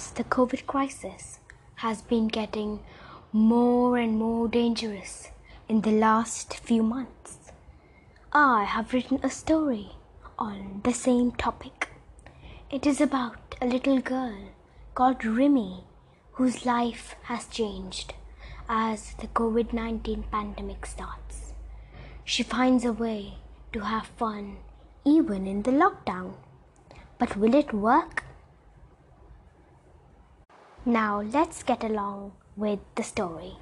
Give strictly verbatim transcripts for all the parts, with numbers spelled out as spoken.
course, the COVID crisis has been getting more and more dangerous in the last few months. I have written a story on the same topic. It is about a little girl called Rimmy whose life has changed as the COVID nineteen pandemic starts. She finds a way to have fun even in the lockdown. But will it work? Now let's get along with the story.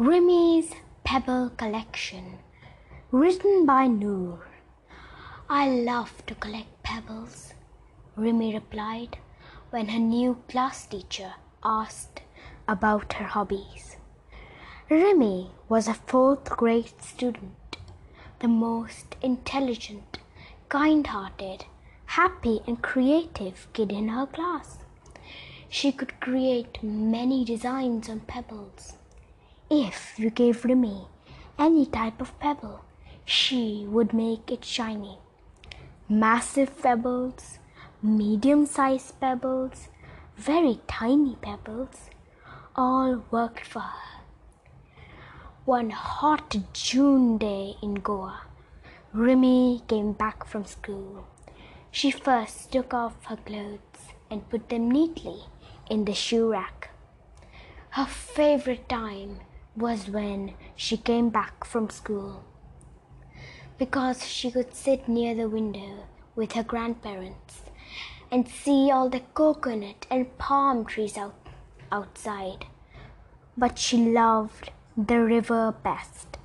Rimmy's Pebble Collection, written by Noor. I love to collect pebbles, Rimmy replied when her new class teacher asked about her hobbies. Rimmy was a fourth grade student, the most intelligent, kind-hearted, happy and creative kid in her class. She could create many designs on pebbles. If you gave Rimmy any type of pebble, she would make it shiny. Massive pebbles, medium-sized pebbles, very tiny pebbles, all worked for her. One hot June day in Goa, Rimmy came back from school. She first took off her clothes and put them neatly in the shoe rack. Her favorite time was when she came back from school, because she could sit near the window with her grandparents and see all the coconut and palm trees out, outside. But she loved the river best.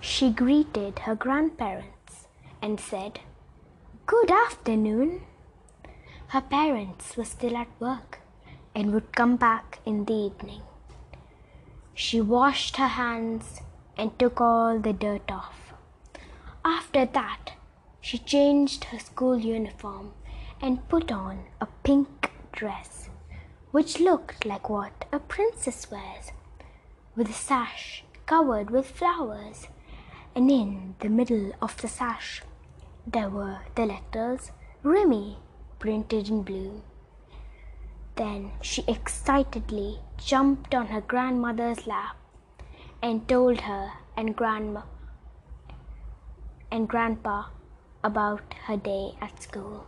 She greeted her grandparents and said, "Good afternoon." Her parents were still at work and would come back in the evening. She washed her hands and took all the dirt off. After that, she changed her school uniform and put on a pink dress, which looked like what a princess wears, with a sash covered with flowers, and in the middle of the sash there were the letters Rimmy printed in blue. Then she excitedly jumped on her grandmother's lap and told her and grandma and grandpa about her day at school.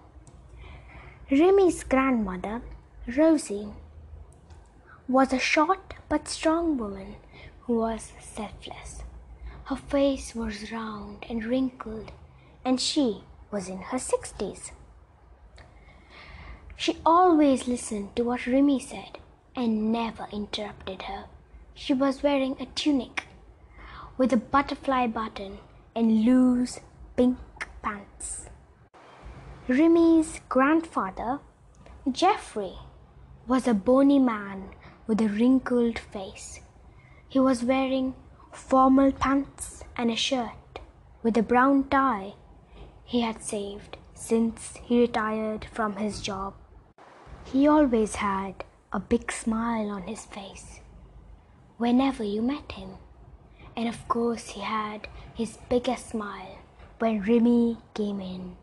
Rimmy's grandmother, Rosie, was a short but strong woman who was selfless. Her face was round and wrinkled, and she was in her sixties. She always listened to what Rimmy said and never interrupted her. She was wearing a tunic with a butterfly button and loose pink pants. Rimmy's grandfather, Geoffrey, was a bony man with a wrinkled face. He was wearing formal pants and a shirt with a brown tie he had saved since he retired from his job. He always had a big smile on his face whenever you met him. And of course he had his biggest smile when Rimmy came in.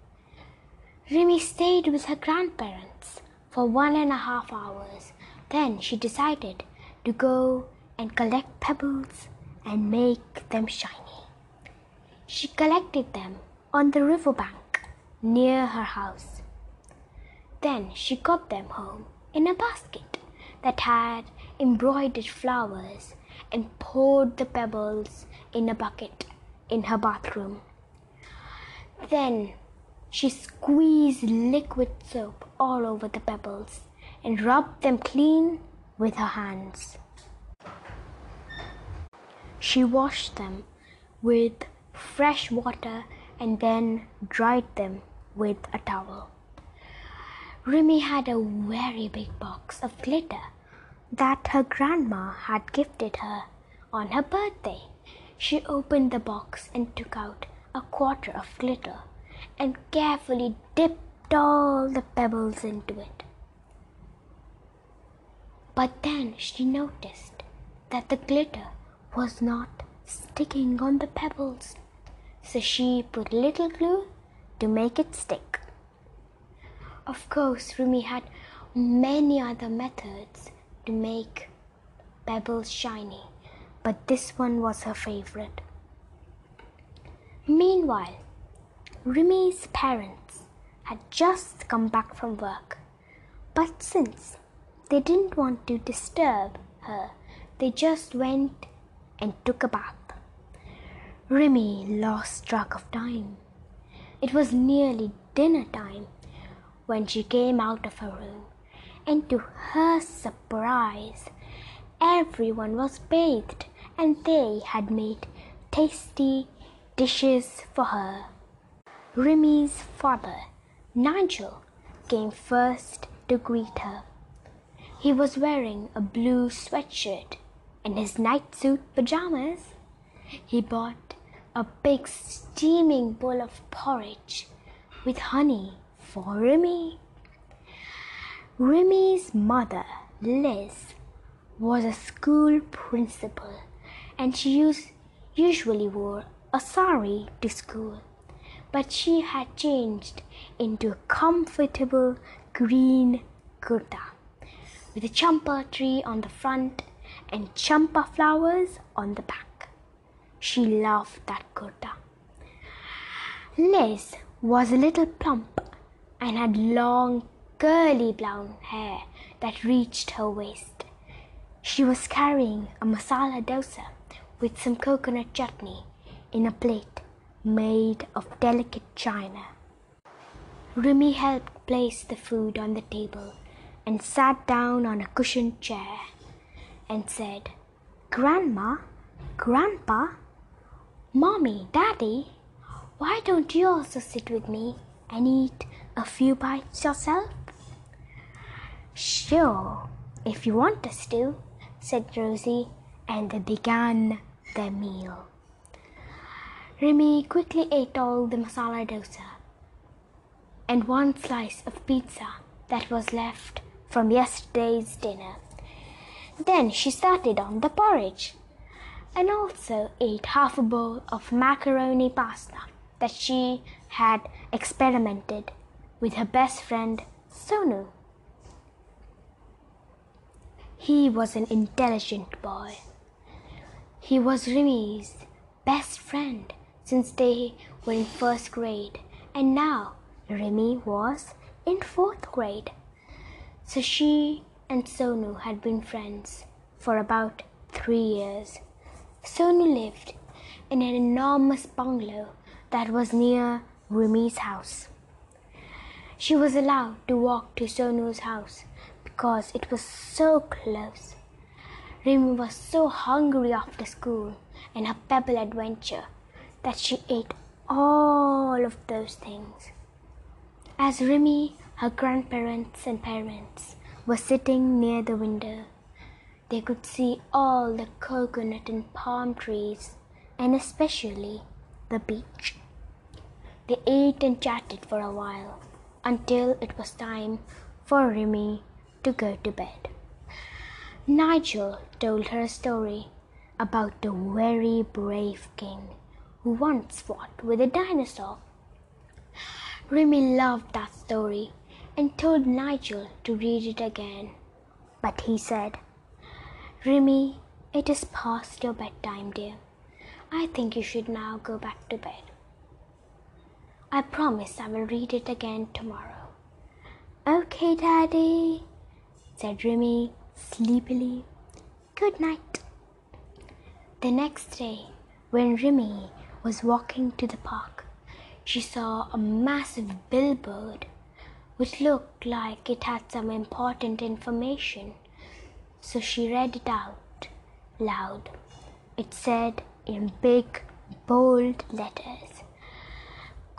Rimmy stayed with her grandparents for one and a half hours. Then she decided to go and collect pebbles and make them shiny. She collected them on the riverbank near her house. Then she got them home in a basket that had embroidered flowers and poured the pebbles in a bucket in her bathroom. Then she squeezed liquid soap all over the pebbles and rubbed them clean with her hands. She washed them with fresh water and then dried them with a towel. Rimmy had a very big box of glitter that her grandma had gifted her on her birthday. She opened the box and took out a quarter of glitter and carefully dipped all the pebbles into it. But then she noticed that the glitter was not sticking on the pebbles, so she put little glue to make it stick. Of course, Rimmy had many other methods to make pebbles shiny, but this one was her favorite. Meanwhile, Rimmy's parents had just come back from work, but since they didn't want to disturb her, they just went and took a bath. Rimmy lost track of time. It was nearly dinner time when she came out of her room, and to her surprise, everyone was bathed and they had made tasty dishes for her. Rimmy's father, Nigel, came first to greet her. He was wearing a blue sweatshirt and his night suit pajamas. He bought a big steaming bowl of porridge with honey for Rimmy. Rimmy's mother, Liz, was a school principal, and she used, usually wore a sari to school, but she had changed into a comfortable green kurta with a champa tree on the front and champa flowers on the back. She loved that kurta. Liz was a little plump and had long curly brown hair that reached her waist. She was carrying a masala dosa with some coconut chutney in a plate made of delicate china. Rimmy helped place the food on the table and sat down on a cushioned chair and said, "Grandma, Grandpa, Mommy, Daddy, why don't you also sit with me and eat a few bites yourself?" "Sure, if you want us to," said Rosie, and they began their meal. Rimmy quickly ate all the masala dosa and one slice of pizza that was left from yesterday's dinner. Then she started on the porridge and also ate half a bowl of macaroni pasta that she had experimented with her best friend Sonu. He was an intelligent boy. He was Rimmy's best friend since they were in first grade, and now Rimmy was in fourth grade. So she and Sonu had been friends for about three years. Sonu lived in an enormous bungalow that was near Rimmy's house. She was allowed to walk to Sonu's house because it was so close. Rimmy was so hungry after school and her pebble adventure that she ate all of those things. As Rimmy, her grandparents and parents were sitting near the window, they could see all the coconut and palm trees and especially the beach. They ate and chatted for a while until it was time for Rimmy to go to bed. Nigel told her a story about a very brave king who once fought with a dinosaur. Rimmy loved that story and told Nigel to read it again, but he said, "Rimmy, it is past your bedtime, dear. I think you should now go back to bed. I promise I will read it again tomorrow." "Okay, Daddy," said Rimmy sleepily. "Good night." The next day, when Rimmy was walking to the park, she saw a massive billboard which looked like it had some important information, so she read it out loud. It said in big, bold letters,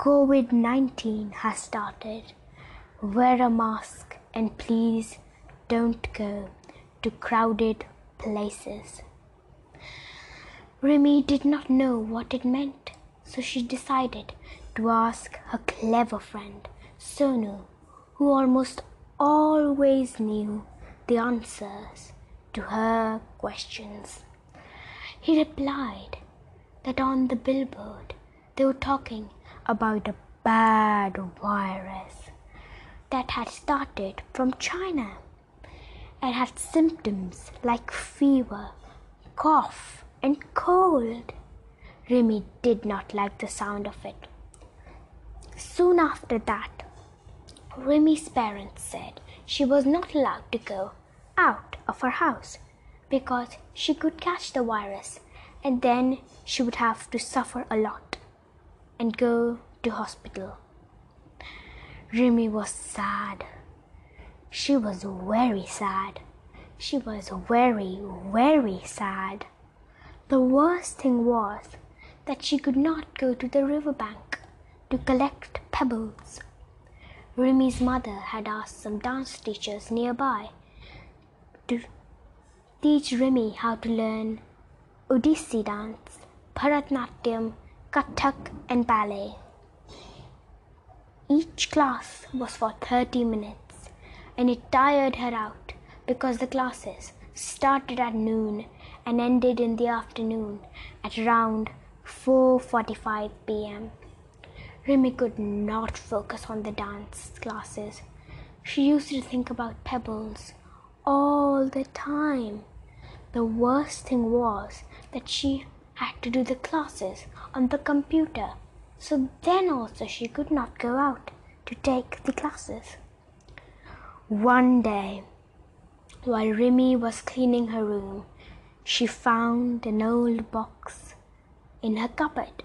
COVID nineteen has started. Wear a mask and please don't go to crowded places." Rimmy did not know what it meant, so she decided to ask her clever friend Sonu, who almost always knew the answers to her questions. He replied that on the billboard they were talking about a bad virus that had started from China and had symptoms like fever, cough, and cold. Rimmy did not like the sound of it. Soon after that, Rimmy's parents said she was not allowed to go out of her house because she could catch the virus and then she would have to suffer a lot and go to hospital. Rimmy was sad. She was very sad. She was very, very sad. The worst thing was that she could not go to the riverbank to collect pebbles. Rimmy's mother had asked some dance teachers nearby to teach Rimmy how to learn Odissi dance, Bharatnatyam, Kathak, and ballet. Each class was for thirty minutes, and it tired her out because the classes started at noon and ended in the afternoon at around four forty-five p m Rimmy could not focus on the dance classes. She used to think about pebbles all the time. The worst thing was that she had to do the classes on the computer, so then also she could not go out to take the classes. One day, while Rimmy was cleaning her room, she found an old box in her cupboard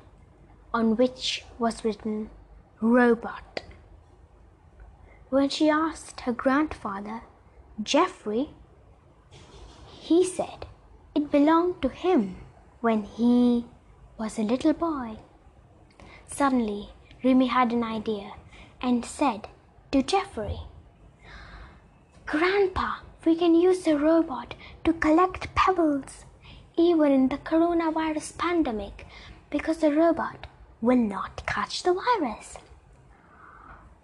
on which was written robot. When she asked her grandfather, Geoffrey, he said it belonged to him when he was a little boy. Suddenly, Rimmy had an idea and said to Geoffrey, "Grandpa, we can use the robot to collect pebbles even in the coronavirus pandemic because the robot will not catch the virus."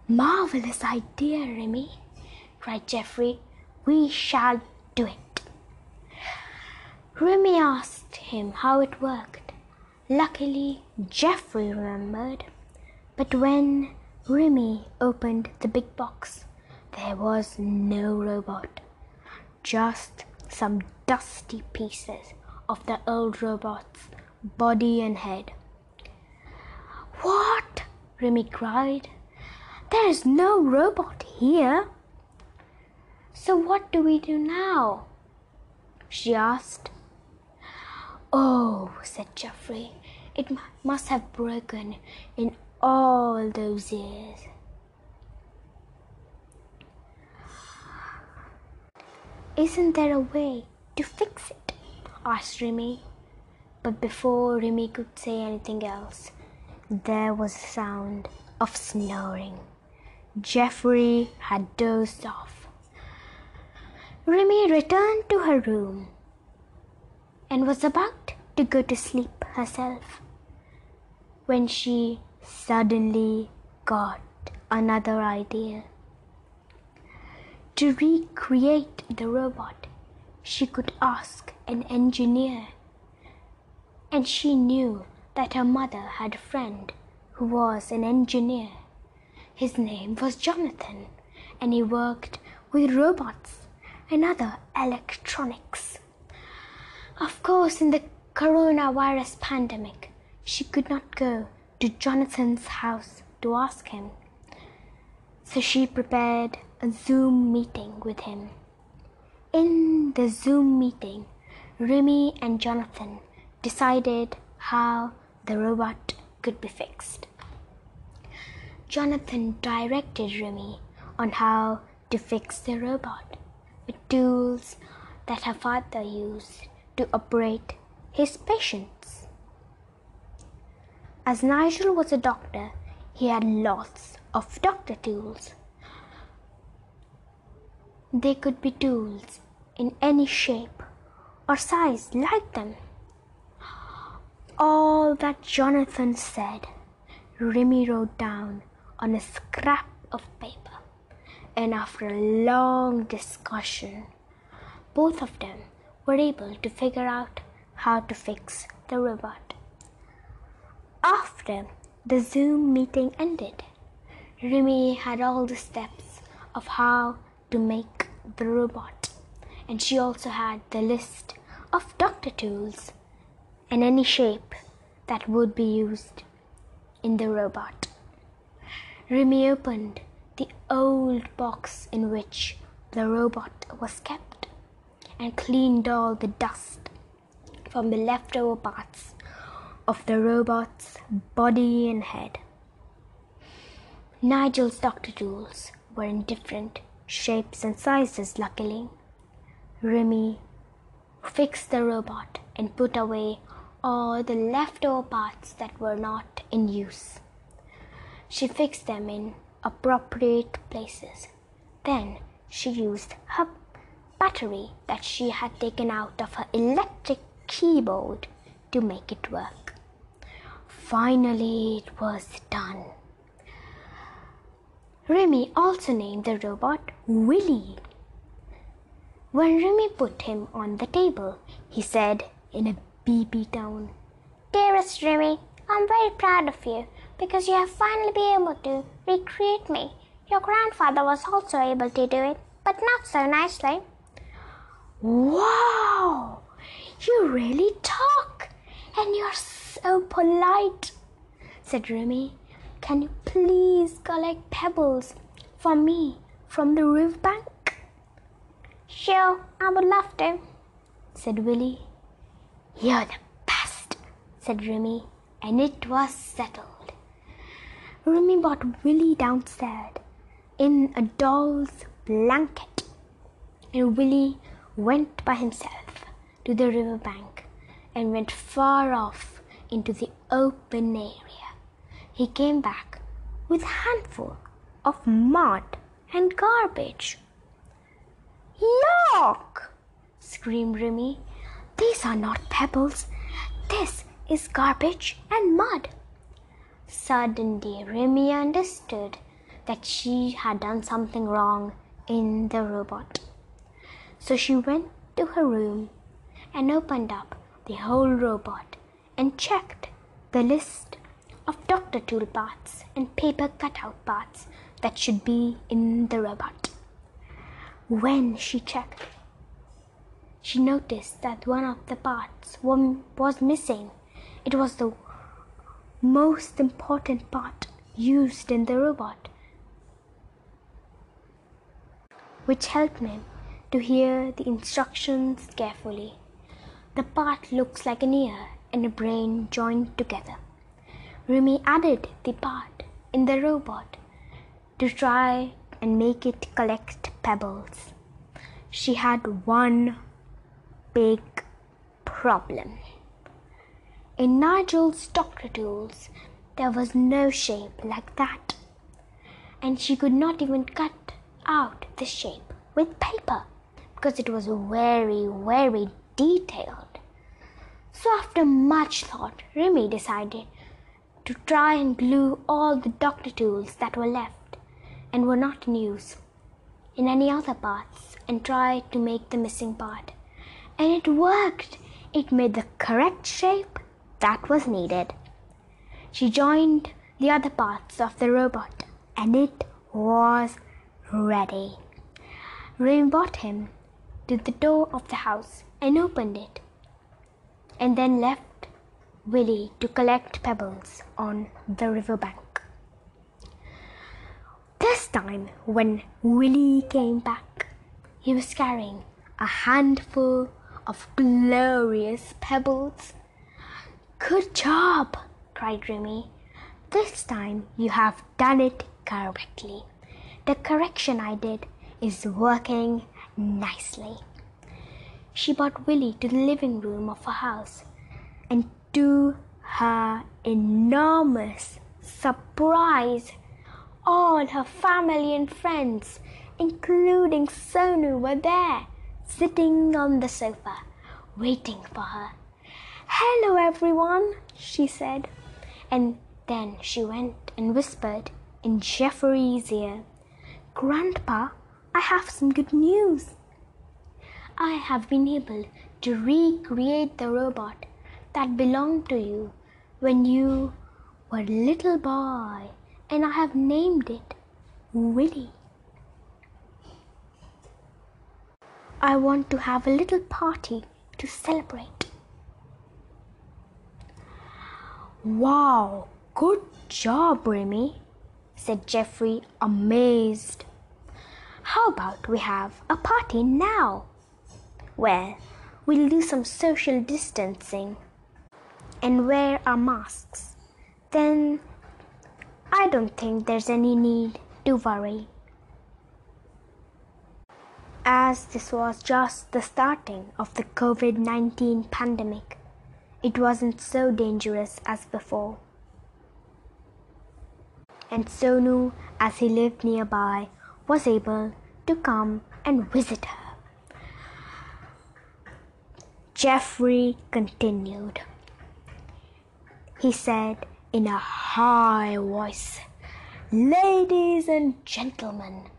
"Marvelous idea, Rimmy," cried Geoffrey. "We shall do it." Rimmy asked him how it worked. Luckily, Geoffrey remembered. But when Rimmy opened the big box, there was no robot, just some dusty pieces of the old robot's body and head. "What?" Rimmy cried. "There is no robot here. So what do we do now?" she asked. "Oh," said Geoffrey, "it must have broken in all those years." "Isn't there a way to fix it?" asked Rimmy. But before Rimmy could say anything else, there was a sound of snoring. Geoffrey had dozed off. Rimmy returned to her room and was about to go to sleep herself when she suddenly got another idea. To recreate the robot, she could ask an engineer, and she knew that her mother had a friend who was an engineer. His name was Jonathan, and he worked with robots and other electronics. Of course, in the coronavirus pandemic, she could not go to Jonathan's house to ask him. So she prepared a Zoom meeting with him. In the Zoom meeting, Rimmy and Jonathan decided how the robot could be fixed. Jonathan directed Rimmy on how to fix the robot with tools that her father used to operate his patients. As Nigel was a doctor, he had lots of doctor tools. They could be tools in any shape or size like them. All that Jonathan said, Rimmy wrote down on a scrap of paper, and after a long discussion, both of them were able to figure out how to fix the robot. After the Zoom meeting ended, Rimmy had all the steps of how to make the robot, and she also had the list of doctor tools and any shape that would be used in the robot. Rimmy opened the old box in which the robot was kept and cleaned all the dust from the leftover parts of the robot's body and head. Nigel's doctor tools were in different shapes and sizes, luckily. Rimmy fixed the robot and put away all the leftover parts that were not in use. She fixed them in appropriate places. Then she used her battery that she had taken out of her electric keyboard to make it work. Finally, it was done. Rimmy also named the robot Willy. When Rimmy put him on the table, he said in a beepy tone, "Dearest Rimmy, I'm very proud of you because you have finally been able to recreate me. Your grandfather was also able to do it, but not so nicely." "Wow! You really talk and you're so polite," said Rimmy. "Can you please collect pebbles for me from the river bank?" "Sure, I would love to," said Willy. "You're the best," said Rimmy, and it was settled. Rimmy brought Willy downstairs in a doll's blanket, and Willy went by himself to the river bank and went far off into the open area. He came back with a handful of mud and garbage. "Look!" screamed Rimmy. "These are not pebbles. This is garbage and mud." Suddenly, Rimmy understood that she had done something wrong in the robot. So she went to her room and opened up the whole robot and checked the list of doctor tool parts and paper cutout parts that should be in the robot. When she checked, she noticed that one of the parts was missing. It was the most important part used in the robot, which helped him to hear the instructions carefully. The part looks like an ear and a brain joined together. Rimmy added the part in the robot to try and make it collect pebbles. She had one big problem. In Nigel's doctor tools, there was no shape like that, and she could not even cut out the shape with paper because it was very, very detailed. So after much thought, Rimmy decided to try and glue all the doctor tools that were left and were not in use in any other parts and try to make the missing part. And it worked. It made the correct shape that was needed. She joined the other parts of the robot and it was ready. Rimmy brought him to the door of the house and opened it and then left Willy to collect pebbles on the river bank. This time, when Willy came back, he was carrying a handful of glorious pebbles. "Good job!" cried Rimmy. "This time you have done it correctly. The correction I did is working nicely." She brought Willy to the living room of her house, and to her enormous surprise, all her family and friends, including Sonu, were there, sitting on the sofa, waiting for her. "Hello, everyone," she said. And then she went and whispered in Geoffrey's ear, "Grandpa, I have some good news. I have been able to recreate the robot that belonged to you when you were a little boy, and I have named it Willy." I want to have a little party to celebrate. Wow, good job, Rimmy, said Geoffrey, amazed. How about we have a party now? Well, we'll do some social distancing and wear our masks. Then I don't think there's any need to worry. As this was just the starting of the COVID nineteen pandemic, it wasn't so dangerous as before. And Sonu, as he lived nearby, was able to come and visit her. Geoffrey continued. He said in a high voice, "Ladies and gentlemen,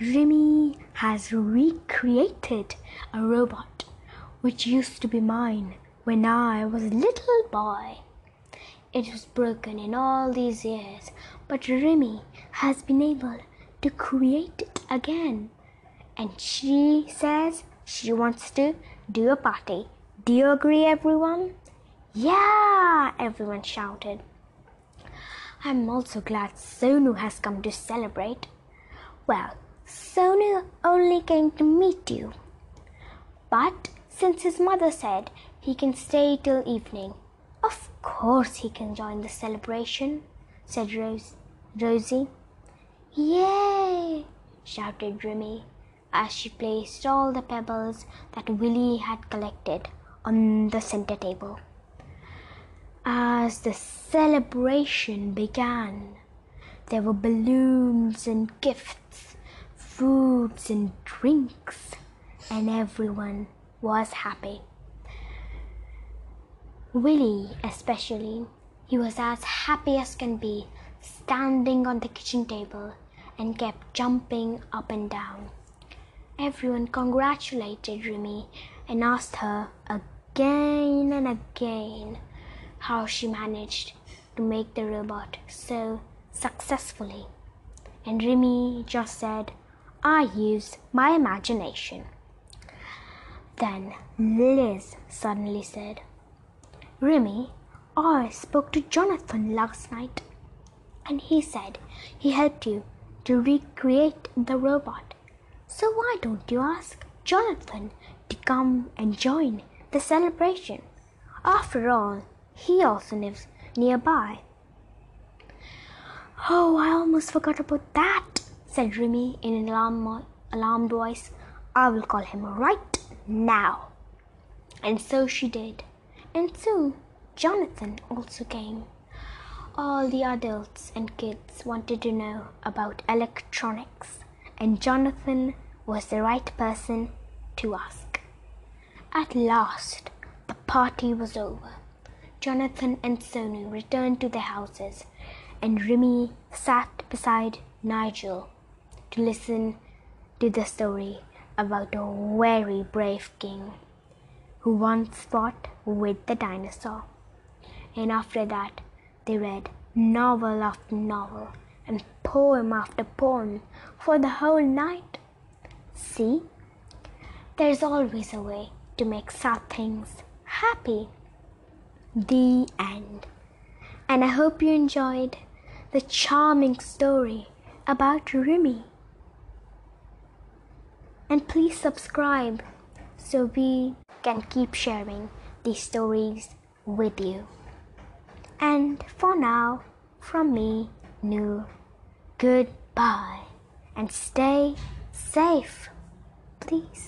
Rimmy has recreated a robot which used to be mine when I was a little boy. It was broken in all these years, but Rimmy has been able to create it again. And she says she wants to do a party. Do you agree, everyone?" "Yeah," everyone shouted. "I'm also glad Sonu has come to celebrate." "Well, Sonu only came to meet you, but since his mother said he can stay till evening, of course he can join the celebration," said Rose, Rosie. "Yay!" shouted Rimmy as she placed all the pebbles that Willie had collected on the center table. As the celebration began, there were balloons and gifts, foods and drinks, and everyone was happy. Willie especially, he was as happy as can be, standing on the kitchen table and kept jumping up and down. Everyone congratulated Rimmy and asked her again and again how she managed to make the robot so successfully. And Rimmy just said, "I use my imagination." Then Liz suddenly said, "Rimmy, I spoke to Jonathan last night, and he said he helped you to recreate the robot. So why don't you ask Jonathan to come and join the celebration? After all, he also lives nearby." "Oh, I almost forgot about that," said Rimmy in an alarm, alarmed voice. "I will call him right now." And so she did. And soon, Jonathan also came. All the adults and kids wanted to know about electronics, and Jonathan was the right person to ask. At last, the party was over. Jonathan and Sonu returned to their houses, and Rimmy sat beside Nigel to listen to the story about a very brave king who once fought with the dinosaur. And after that, they read novel after novel and poem after poem for the whole night. See, there's always a way to make sad things happy. The end. And I hope you enjoyed the charming story about Rimmy. And please subscribe so we can keep sharing these stories with you. And for now, from me, Noor, goodbye and stay safe, please.